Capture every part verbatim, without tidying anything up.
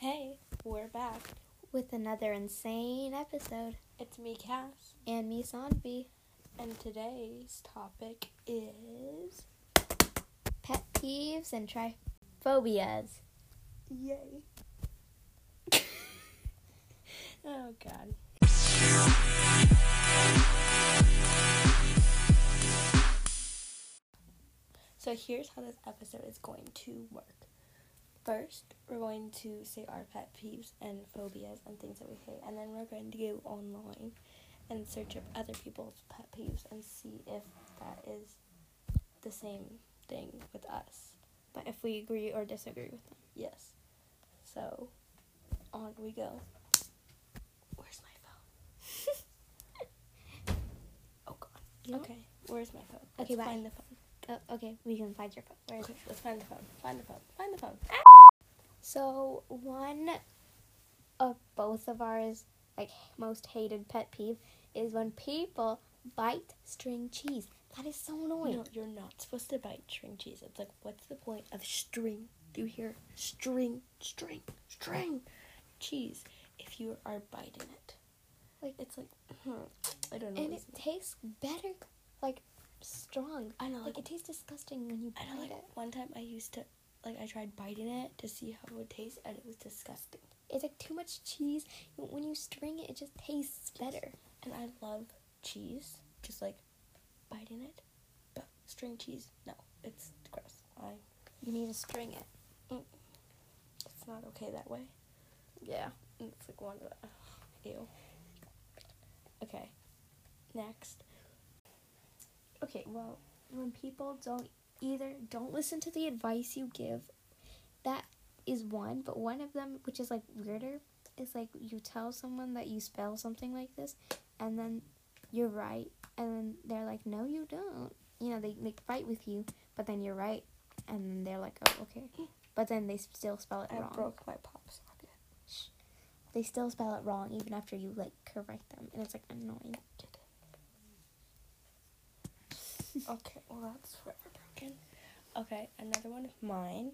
Hey, we're back with another insane episode. It's me, Cass. And me, Sandy. And today's topic is pet peeves and trypophobias. Yay. Oh, God. So here's how this episode is going to work. First, we're going to say our pet peeves and phobias and things that we hate, and then we're going to go online and search up other people's pet peeves and see if that is the same thing with us. But if we agree or disagree with them. Yes. So, on we go. Where's my phone? Oh, God. Yep. Okay, where's my phone? Let's okay, find bye. the phone. Oh, okay, we can find your phone. Where okay, is it? Let's find the phone. Find the phone. Find the phone. Ah! So, one of both of ours, like, most hated pet peeve is when people bite string cheese. That is so annoying. No, you're not supposed to bite string cheese. It's like, what's the point of string? Do you hear? String, string, string cheese if you are biting it. Like, it's like, hmm, I don't know. And it tastes better, like, strong. I know. Like, like it tastes disgusting when you bite I know, like, it. One time I used to. Like, I tried biting it to see how it would taste, and it was disgusting. It's, like, too much cheese. When you string it, it just tastes better. And I love cheese. Just, like, biting it. But string cheese, no. It's gross. I You need to string it. Mm. It's not okay that way. Yeah. It's, like, one of the... Ugh, ew. Okay. Next. Okay, well, when people don't... Either don't listen to the advice you give. That is one, but one of them, which is like weirder, is like you tell someone that you spell something like this, and then you're right, and then they're like, no, you don't. You know, they make fight with you, but then you're right, and then they're like, oh, okay. But then they still spell it I wrong. I broke my pop socket. Shh. They still spell it wrong even after you like correct them, and it's like annoying. Okay, well that's forever broken. Okay, another one of mine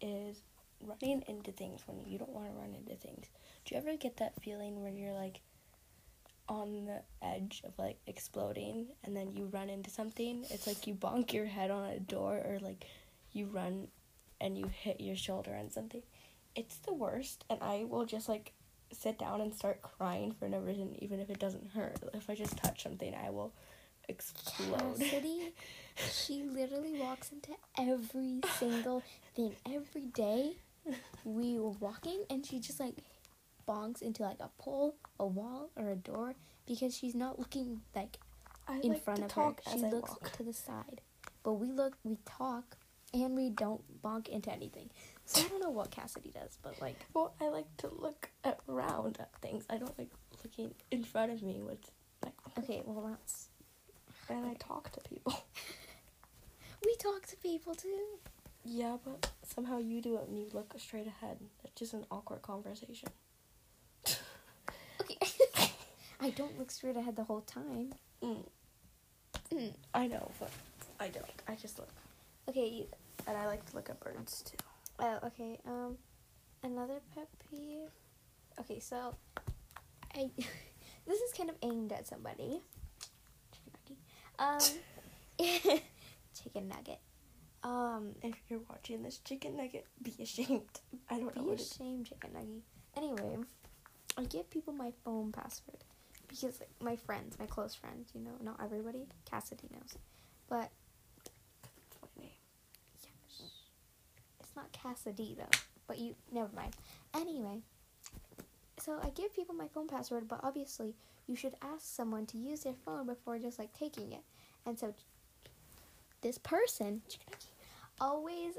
is running into things when you don't want to run into things. Do you ever get that feeling where you're like on the edge of like exploding and then you run into something? It's like you bonk your head on a door or like you run and you hit your shoulder on something. It's the worst, and I will just like sit down and start crying for no reason, even if it doesn't hurt. If I just touch something, I will... explode. Cassidy, she literally walks into every single thing. Every day we were walking and she just like bonks into like a pole, a wall, or a door because she's not looking like I in like front of her. She I looks walk. to the side. But we look, we talk, and we don't bonk into anything. So I don't know what Cassidy does, but like... Well, I like to look around at things. I don't like looking in front of me. Which, like, okay, well that's... And I talk to people. We talk to people, too. Yeah, but somehow you do it and you look straight ahead. That's just an awkward conversation. Okay. I don't look straight ahead the whole time. Mm. Mm. I know, but I don't. I just look. Okay. And I like to look at birds, too. Oh, okay. Um, another pet peeve. Okay, so... I this is kind of aimed at somebody. Um, chicken nugget. Um, if you're watching this, chicken nugget, be ashamed. I don't know what Be ashamed, it. chicken nugget. Anyway, I give people my phone password because like, my friends, my close friends, you know, not everybody. Cassidy knows, but that's my name. Yeah. It's not Cassidy though. But you, never mind. Anyway, so I give people my phone password, but obviously. You should ask someone to use their phone before just, like, taking it. And so this person always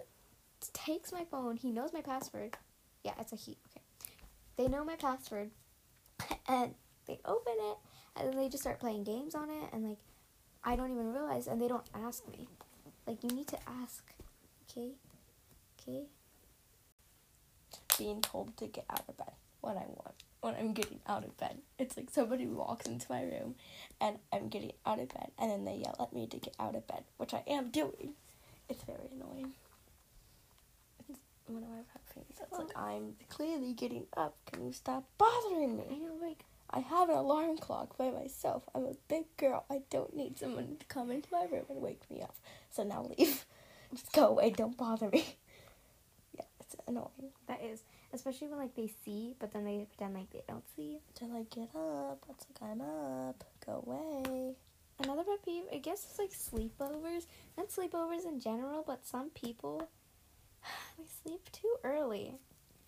takes my phone. He knows my password. Yeah, it's a he. Okay. They know my password. And they open it. And then they just start playing games on it. And, like, I don't even realize. And they don't ask me. Like, you need to ask. Okay? Okay? Being told to get out of bed when I want. When I'm getting out of bed. It's like somebody walks into my room and I'm getting out of bed and then they yell at me to get out of bed, which I am doing. It's very annoying. It's What do I have things? It's like, I'm clearly getting up. Can you stop bothering me? I know, like, I have an alarm clock by myself. I'm a big girl. I don't need someone to come into my room and wake me up. So now leave. Just go away. Don't bother me. Yeah, it's annoying. That is. Especially when, like, they see, but then they pretend like they don't see. They're like, get up. That's like, I'm up. Go away. Another pet peeve, I guess it's, like, sleepovers. Not sleepovers in general, but some people, they sleep too early.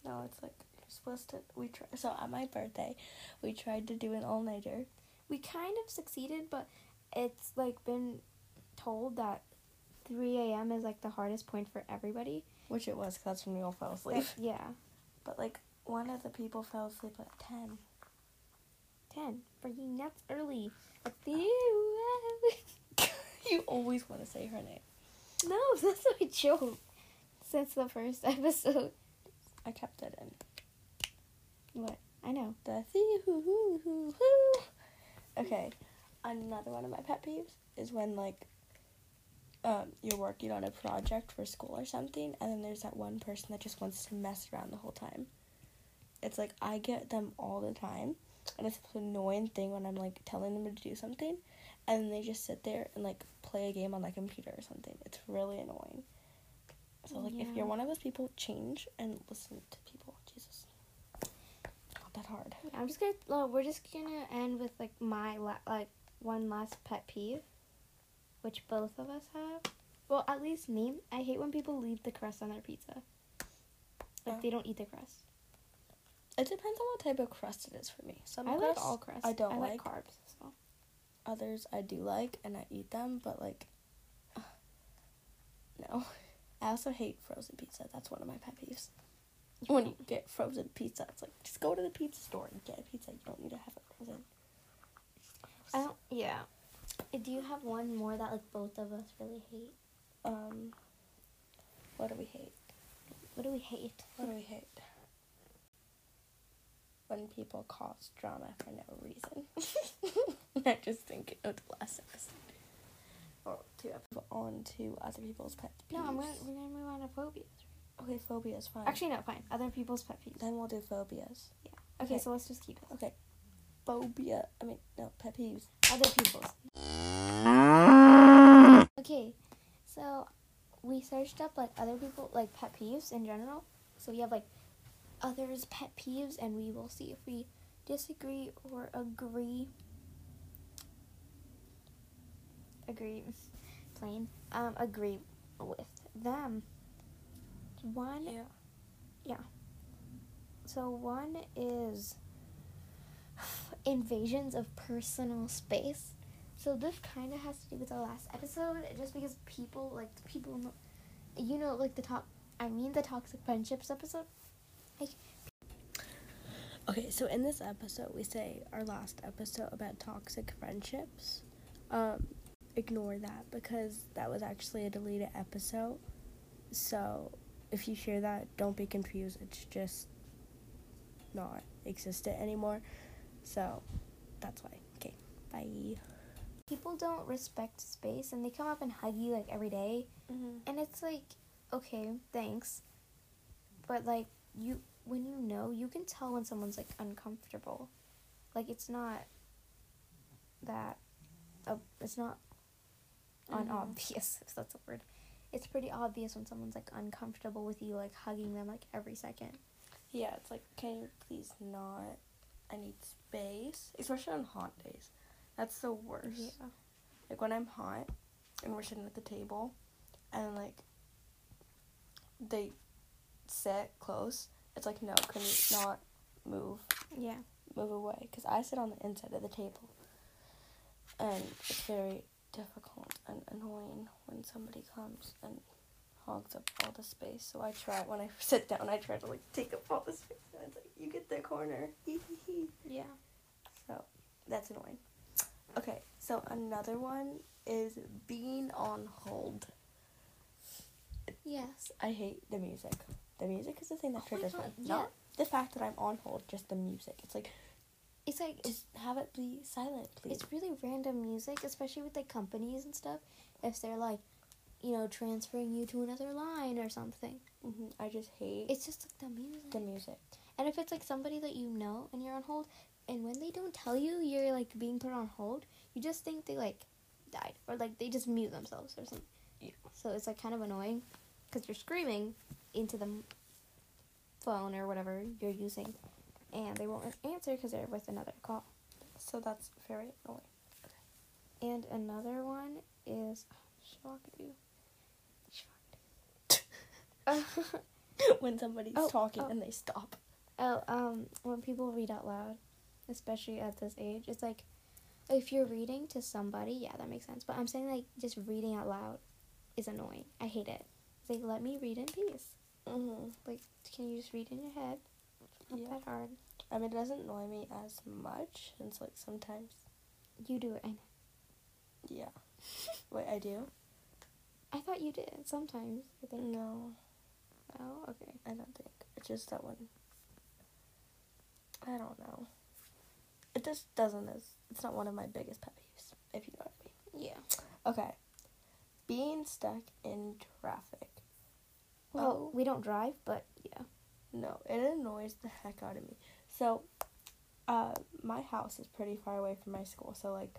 No, it's like, you're supposed to, we try, so on my birthday, we tried to do an all-nighter. We kind of succeeded, but it's, like, been told that three a.m. is, like, the hardest point for everybody. Which it was, because that's when we all fell asleep. But, yeah. But, like, one of the people fell asleep at ten. ten. Freaking, that's early. You always want to say her name. No, that's not a joke. Since the first episode. I kept it in. What? I know. The hoo-hoo-hoo-hoo. Okay. Another one of my pet peeves is when, like, Um, you're working on a project for school or something, and then there's that one person that just wants to mess around the whole time. It's like, I get them all the time, and it's an annoying thing when I'm, like, telling them to do something, and they just sit there and, like, play a game on their computer or something. It's really annoying. So, like, yeah. If you're one of those people, change and listen to people. Jesus. Not that hard. I'm just gonna, well, we're just gonna end with, like, my, la- like, one last pet peeve. Which both of us have. Well, at least me. I hate when people leave the crust on their pizza. Like, oh. They don't eat the crust. It depends on what type of crust it is for me. Some I crust, like all crust. I don't I like. I like carbs, so. Others I do like, and I eat them, but, like, uh, no. I also hate frozen pizza. That's one of my pet peeves. When you get frozen pizza, it's like, just go to the pizza store and get a pizza. You don't need to have it frozen. I don't, yeah. Do you have one more that, like, both of us really hate? Um, what do we hate? What do we hate? What do we hate? When people cause drama for no reason. I just think of the last episode. Or two episodes. On to other people's pet peeves. No, I'm gonna, we're going to move on to phobias. Okay, phobias, fine. Actually, no, fine. Other people's pet peeves. Then we'll do phobias. Yeah. Okay, okay. So let's just keep it. Okay. Phobia. I mean, no, pet peeves. Other people's. Okay, so we searched up, like, other people, like, pet peeves in general. So we have, like, others' pet peeves, and we will see if we disagree or agree. Agree. Plain. Um, agree with them. One. Yeah. Yeah. So one is invasions of personal space. So this kind of has to do with the last episode, just because people, like, people, you know, like the top, I mean the toxic friendships episode. Like, okay, so in this episode, we say our last episode about toxic friendships. Um, ignore that, because that was actually a deleted episode. So if you hear that, don't be confused. It's just not existent anymore. So, that's why. Okay, bye. People don't respect space, and they come up and hug you, like, every day. Mm-hmm. And it's like, okay, thanks. But, like, you, when you know, you can tell when someone's, like, uncomfortable. Like, it's not that, uh, it's not mm-hmm. unobvious, if that's a word. It's pretty obvious when someone's, like, uncomfortable with you, like, hugging them, like, every second. Yeah, it's like, can you please not? I need space, especially on hot days. That's the worst. Yeah. Like, when I'm hot, and we're sitting at the table, and, like, they sit close, it's like, no, can you not move? Yeah. Move away, because I sit on the inside of the table, and it's very difficult and annoying when somebody comes and hogs up all the space. So I try, when I sit down, I try to, like, take up all the space, and it's like, you get the corner. Yeah. So that's annoying. Okay, so another one is being on hold. Yes. I hate the music. The music is the thing that oh triggers me. Yeah. Not the fact that I'm on hold, just the music. It's like, it's like, just have it be silent, please. It's really random music, especially with, like, companies and stuff. If they're like, you know, transferring you to another line or something. Mm-hmm. I just hate... It's just, like, the music. The music. And if it's, like, somebody that you know and you're on hold, and when they don't tell you you're, like, being put on hold, you just think they, like, died. Or, like, they just mute themselves or something. Yeah. So it's, like, kind of annoying because you're screaming into the phone or whatever you're using, and they won't answer because they're with another call. So that's very annoying. Okay. And another one is... Shawkadoo. Shawkadoo. uh, when somebody's oh, talking oh. and they stop. Oh, um, when people read out loud, especially at this age, it's like, if you're reading to somebody, yeah, that makes sense. But I'm saying, like, just reading out loud is annoying. I hate it. It's like, let me read in peace. Mm-hmm. Like, can you just read in your head? Not yeah. that hard. I mean, it doesn't annoy me as much. It's like, sometimes. You do it, I know. Yeah. Wait, I do? I thought you did sometimes, I think. No. Oh, okay. I don't think. It's just that one. I don't know. It just doesn't as... It's not one of my biggest pet peeves, if you know what I mean. Yeah. Okay. Being stuck in traffic. Well, oh. we don't drive, but yeah. No, it annoys the heck out of me. So, uh, my house is pretty far away from my school, so, like,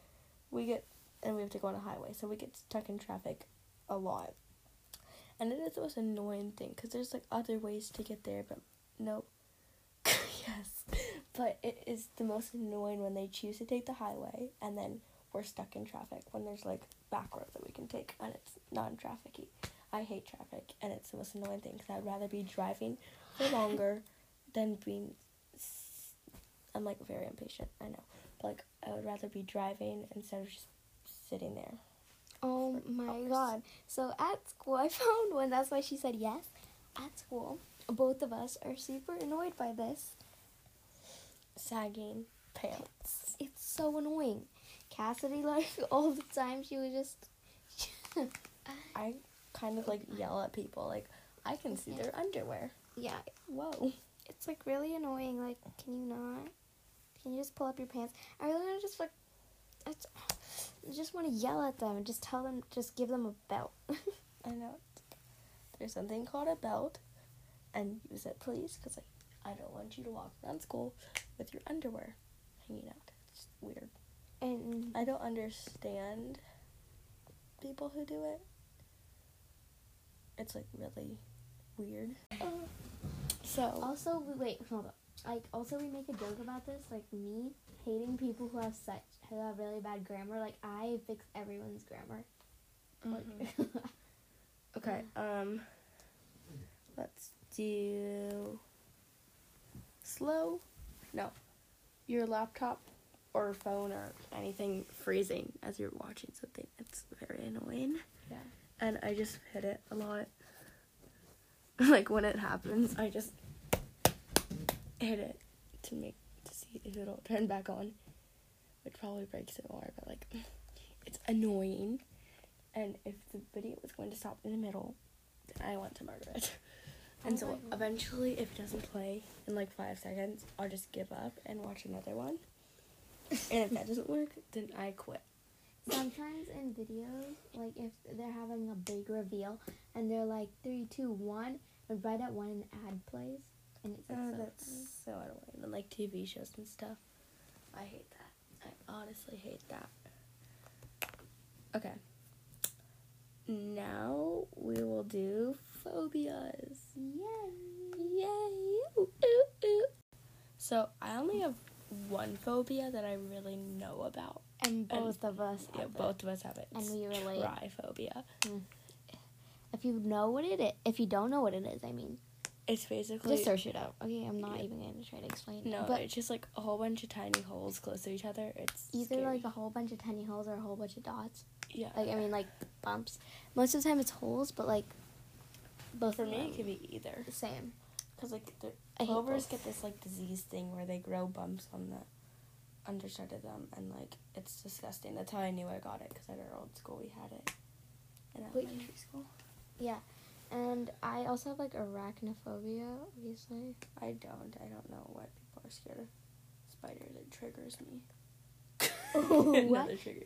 we get... and we have to go on a highway, so we get stuck in traffic a lot. And it is the most annoying thing, because there's, like, other ways to get there, but nope. Yes. But it is the most annoying when they choose to take the highway, and then we're stuck in traffic, when there's, like, back roads that we can take, and it's non-traffic-y. I hate traffic, and it's the most annoying thing, because I'd rather be driving for longer than being... S- I'm, like, very impatient, I know. But, like, I would rather be driving instead of just sitting there. Oh my hours. God. So at school, I found one. That's why she said yes. At school, both of us are super annoyed by this. Sagging pants. It's so annoying. Cassidy, like, all the time, she would just... I kind of, like, yell at people. Like, I can see yeah. their underwear. Yeah. Whoa. It's, like, really annoying. Like, can you not? Can you just pull up your pants? I really want to just, like... It's... I just want to yell at them and just tell them, just give them a belt. I know. There's something called a belt, and use it, please, because like, I don't want you to walk around school with your underwear hanging out. It's weird. And I don't understand people who do it. It's, like, really weird. Uh, so. Also, wait, hold up. Like, also, we make a joke about this, like, me hating people who have such, who have really bad grammar. Like, I fix everyone's grammar. Mm-hmm. Okay, um, let's do slow, no, your laptop or phone or anything freezing as you're watching something. It's very annoying. Yeah. And I just hit it a lot. Like, when it happens, I just... hit it to make to see if it'll turn back on, which probably breaks it more, but like it's annoying. And if the video is going to stop in the middle, then I want to murder it. And oh so eventually if it doesn't play in like five seconds, I'll just give up and watch another one. And if that doesn't work, then I quit. Sometimes in videos, like if they're having a big reveal and they're like three, two, one, and right at one an ad plays. And it's like oh, so that's funny. So annoying. And like T V shows and stuff. I hate that. I honestly hate that. Okay. Now we will do phobias. Yay! Yay! Ooh, ooh, ooh. So I only have one phobia that I really know about, and both and, of us. Yeah, have both it. of us have it. It's and we relate. Trypophobia. Mm. If you know what it is, if you don't know what it is, I mean. It's basically... Just search it out. Okay, I'm not yeah. even going to try to explain it. No, but it's just, like, a whole bunch of tiny holes close to each other. It's Either, scary. like, a whole bunch of tiny holes or a whole bunch of dots. Yeah. Like, I mean, like, bumps. Most of the time it's holes, but, like, both For of them. For me, it could be either. Same. Because, like, the clovers get this, like, disease thing where they grow bumps on the underside of them. And, like, it's disgusting. That's how I knew I got it, because at our old school we had it. In elementary Wait. school. Yeah. And I also have, like, arachnophobia, obviously. I don't. I don't know why people are scared of spiders. It triggers me. Oh, what? Another trigger.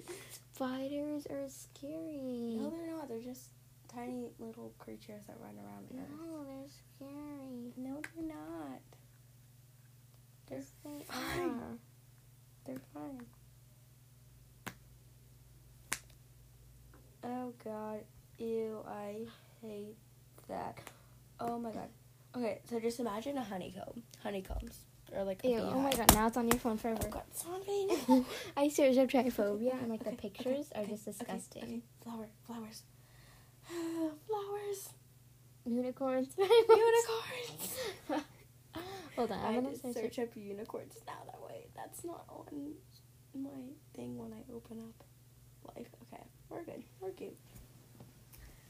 Spiders are scary. No, they're not. They're just tiny little creatures that run around the earth. No, they're scary. No, they're not. They're yes, they fine. Are. They're fine. Oh god, ew, I hate that. Oh my god. Okay, so just imagine a honeycomb. Honeycombs. Or like a ew, beehive. Oh my god, now it's on your phone forever. Oh god, zombie. I seriously have trypophia, and like the okay, pictures okay, are okay, just disgusting. Okay, okay. Flower, flowers. Flowers. Unicorns. Unicorns. Hold on, I'm I gonna search it. up unicorns now. That way, that's not on my thing when I open up life. Okay, we're good. We're good.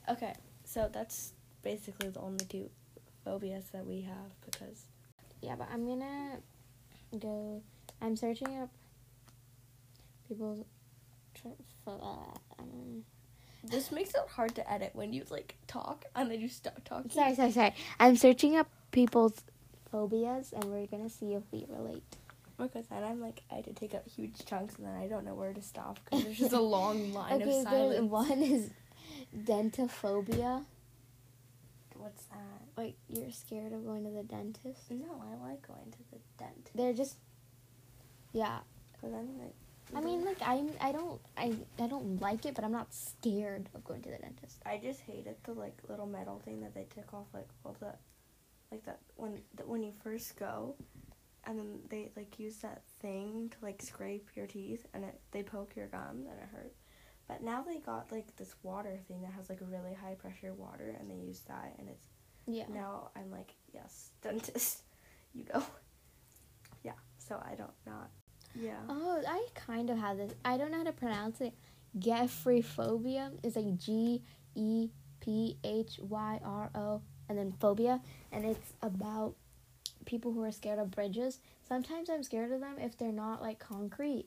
Okay, so that's basically the only two phobias that we have because. Yeah, but I'm gonna go. I'm searching up people's. Um, This makes it hard to edit when you, like, talk and then you stop talking. Sorry, sorry, sorry. I'm searching up people's phobias, and we're going to see if we relate. Because then I'm, like, I had to take up huge chunks, and then I don't know where to stop because there's just a long line okay, of silence. Okay, one is dentophobia. What's that? Like, you're scared of going to the dentist? No, I like going to the dentist. They're just... Yeah. Because I'm, like... I mean, like, I I don't I, I don't like it, but I'm not scared of going to the dentist. I just hated the, like, little metal thing that they took off, like, all the, like, that, when the, when you first go, and then they, like, use that thing to, like, scrape your teeth, and it, they poke your gums, and it hurt. But now they got, like, this water thing that has, like, really high-pressure water, and they use that, and it's, yeah. Now I'm like, yes, dentist, you go. Yeah, so I don't not. Yeah. Oh, I kind of have this. I don't know how to pronounce it. Gephyrophobia is like G E P H Y R O and then phobia, and it's about people who are scared of bridges. Sometimes I'm scared of them if they're not like concrete.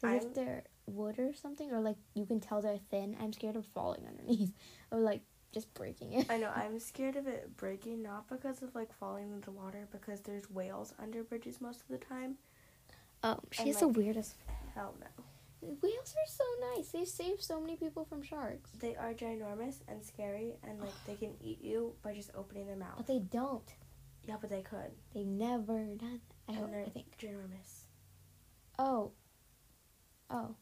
Like if they're wood or something, or like you can tell they're thin. I'm scared of falling underneath or like just breaking it. I know, I'm scared of it breaking, not because of like falling into water, because there's whales under bridges most of the time. Um, she's like, the weirdest. Hell no. Whales are so nice. They save so many people from sharks. They are ginormous and scary, and like they can eat you by just opening their mouth. But they don't. Yeah, but they could. They've never done that. I hope. I think ginormous. Oh. Oh.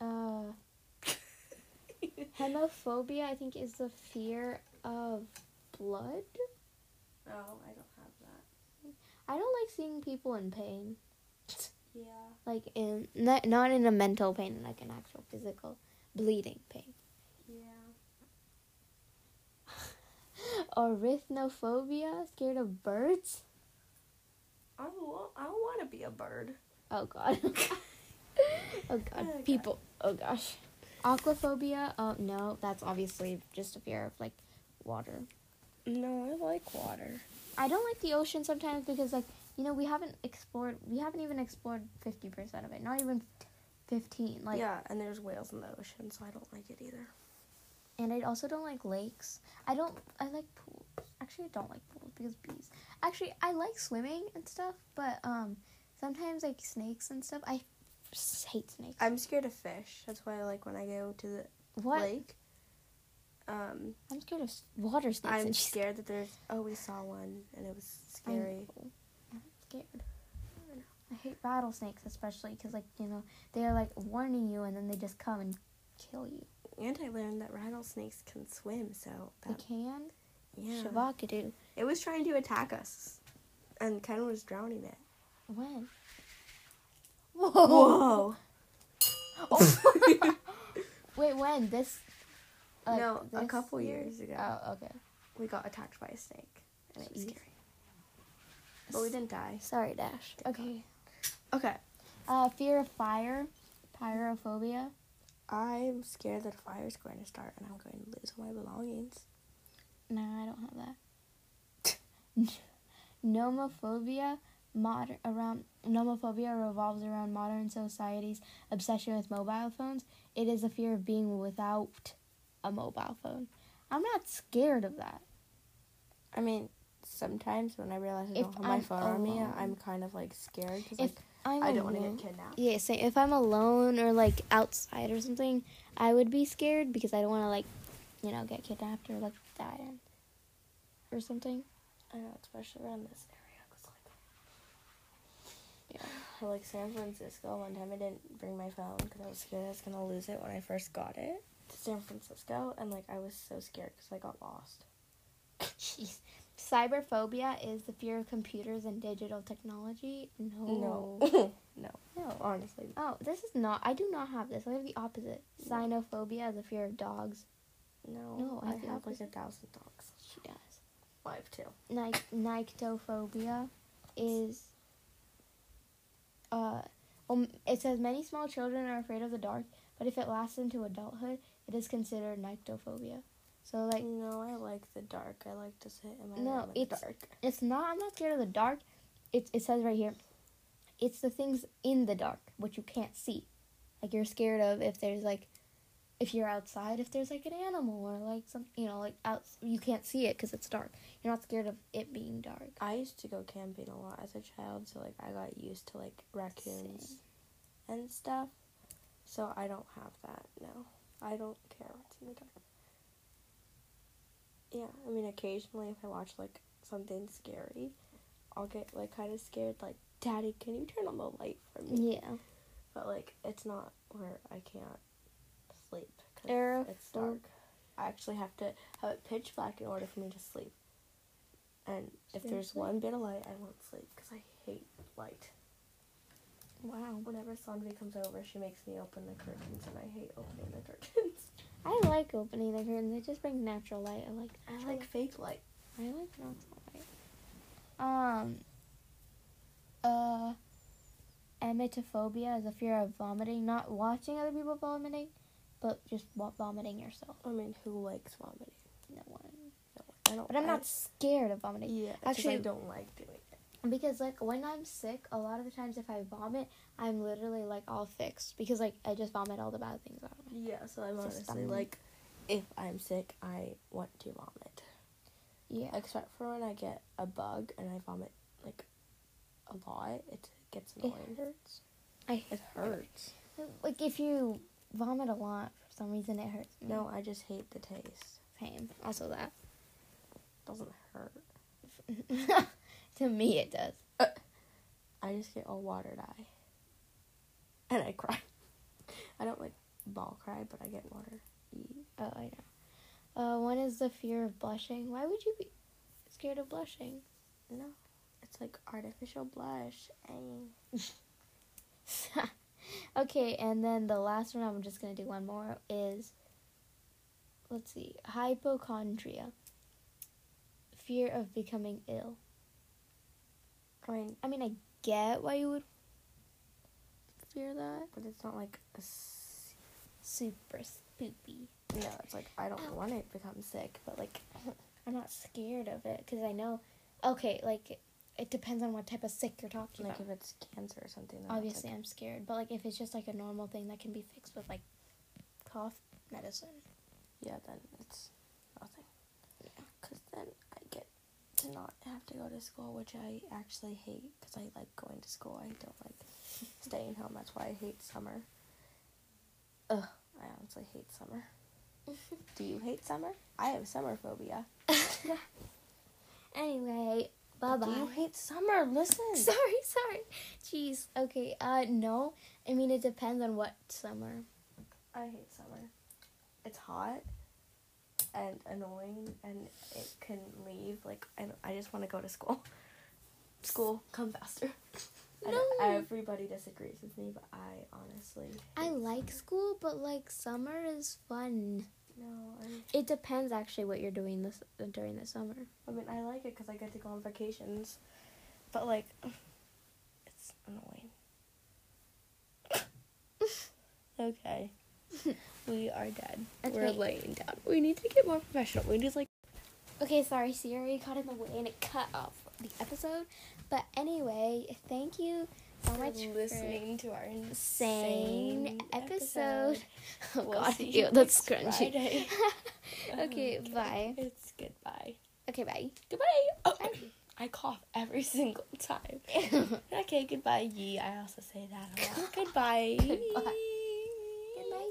Uh. Hemophobia, I think, is the fear of blood. Oh, I don't. I don't like seeing people in pain. Yeah. Like, in not, not in a mental pain, like an actual physical bleeding pain. Yeah. Ornithophobia, scared of birds. I don't, I don't want to be a bird. Oh, God. oh, God. Oh, people. God. Oh, gosh. Aquaphobia. Oh, no. That's obviously just a fear of, like, water. No, I like water. I don't like the ocean sometimes because, like, you know, we haven't explored, we haven't even explored fifty percent of it. Not even fifteen. Like, yeah, and there's whales in the ocean, so I don't like it either. And I also don't like lakes. I don't, I like pools. Actually, I don't like pools because bees. Actually, I like swimming and stuff, but um, sometimes, like, snakes and stuff. I hate snakes. I'm scared of fish. That's why, I like, when I go to the what? lake. Um, I'm scared of water snakes. I'm scared that there's... Oh, we saw one, and it was scary. I'm, I'm scared. I, I hate rattlesnakes, especially, because, like, you know, they're, like, warning you, and then they just come and kill you. And I learned that rattlesnakes can swim, so... That, they can? Yeah. Shavakadu. It was trying to attack us, and Kendall was drowning it. When? Whoa! Whoa! Oh. Wait, when? This... Like no, a couple years ago. Oh, okay. We got attacked by a snake, and it was scary. But we didn't die. Sorry, Dash. Okay. Okay. Uh, fear of fire, pyrophobia. I'm scared that a fire's going to start, and I'm going to lose all my belongings. No, I don't have that. Nomophobia, modern around nomophobia revolves around modern society's obsession with mobile phones. It is a fear of being without a mobile phone. I'm not scared of that. I mean, sometimes when I realize I don't if have my I'm phone alone. on me, I'm kind of like scared because like I'm I don't want to get kidnapped. Yeah, same. If I'm alone or, like, outside or something, I would be scared because I don't want to, like, you know, get kidnapped or, like, die or something. I know, especially around this area. Cause, like, yeah. Like, San Francisco, one time I didn't bring my phone because I was scared I was going to lose it when I first got it to San Francisco. And, like, I was so scared because I got lost. Jeez. Cyberphobia is the fear of computers and digital technology. No. No. no. No, honestly. Oh, this is not... I do not have this. I have the opposite. Cynophobia is the fear of dogs. No. No, I have, I have like a thousand dogs. She does. I have two. Ny- nyctophobia is... Uh, um, it says many small children are afraid of the dark, but if it lasts into adulthood, it is considered nyctophobia. So, like... No, I like the dark. I like to sit in my no, room in the dark. No, it's not... I'm not scared of the dark. It, it says right here, it's the things in the dark, which you can't see. Like, you're scared of if there's, like... If you're outside, if there's, like, an animal or, like, some... You know, like, out, you can't see it because it's dark. You're not scared of it being dark. I used to go camping a lot as a child, so, like, I got used to, like, raccoons Same. and stuff. So, I don't have that, no. I don't care what's in the dark. Yeah, I mean, occasionally if I watch, like, something scary, I'll get, like, kind of scared, like, Daddy, can you turn on the light for me? Yeah. But, like, it's not where I can't sleep, because it's dark. I actually have to have it pitch black in order for me to sleep. And if Seriously? there's one bit of light, I won't sleep, because I hate light. Wow. Whenever Sandy comes over, she makes me open the curtains, and I hate opening the curtains. I like opening the curtains. They just bring natural light. I like I like light. fake light. I like natural light. Um. Uh. Emetophobia is a fear of vomiting. Not watching other people vomiting, but just vomiting yourself. I mean, who likes vomiting? No one. No one. I don't. But I'm not I, scared of vomiting. Yeah. Actually, I don't like doing it. Because, like, when I'm sick, a lot of the times if I vomit, I'm literally, like, all fixed. Because, like, I just vomit all the bad things out. Yeah, so I'm honestly, like, if I'm sick, I want to vomit. Yeah. Except for when I get a bug and I vomit, like, a lot, it gets annoying. It hurts. I, it hurts. Like, if you vomit a lot, for some reason it hurts me. No, I just hate the taste. Same. Also that. Doesn't hurt. To me, it does. Uh, I just get all watered-eyed. And I cry. I don't, like, ball cry, but I get water. Oh, I know. Uh, one is the fear of blushing. Why would you be scared of blushing? No. It's like artificial blush. Okay, and then the last one, I'm just going to do one more, is, let's see, hypochondria. Fear of becoming ill. I mean, I mean, I get why you would fear that. But it's not like a... super spoopy. No, it's like, I don't Ow. want to become sick, but, like, I'm not scared of it, because I know, okay, like, it depends on what type of sick you're talking like about. Like, if it's cancer or something. Obviously, like, I'm scared, but, like, if it's just, like, a normal thing that can be fixed with, like, cough medicine. Yeah, then it's nothing. Yeah. Because then I get to not have to go to school, which I actually hate, because I like going to school. I don't like staying home. That's why I hate summer. Ugh, I honestly hate summer. Do you hate summer? I have summer phobia. Anyway, bye-bye. Do you hate summer? Listen. Sorry, sorry. Jeez. Okay, uh, no. I mean, it depends on what summer. I hate summer. It's hot and annoying, and it can leave. Like, I, I just want to go to school. School, come faster. No. I know everybody disagrees with me, but I honestly... I like school, but, like, summer is fun. No, I'm... It depends, actually, what you're doing this during the summer. I mean, I like it because I get to go on vacations, but, like, it's annoying. Okay. We are dead. Okay. We're laying down. We need to get more professional. We need, like... Okay, sorry, Siri got in the way and it cut off the episode. But anyway, thank you so much for listening for to our insane, insane episode. episode. Oh, we'll God, see you ew, that's crunchy. Okay, um, bye. It's goodbye. Okay, bye. Goodbye. Oh. Bye. I cough every single time. Okay, goodbye, ye. I also say that a lot. Goodbye. Goodbye. Goodbye.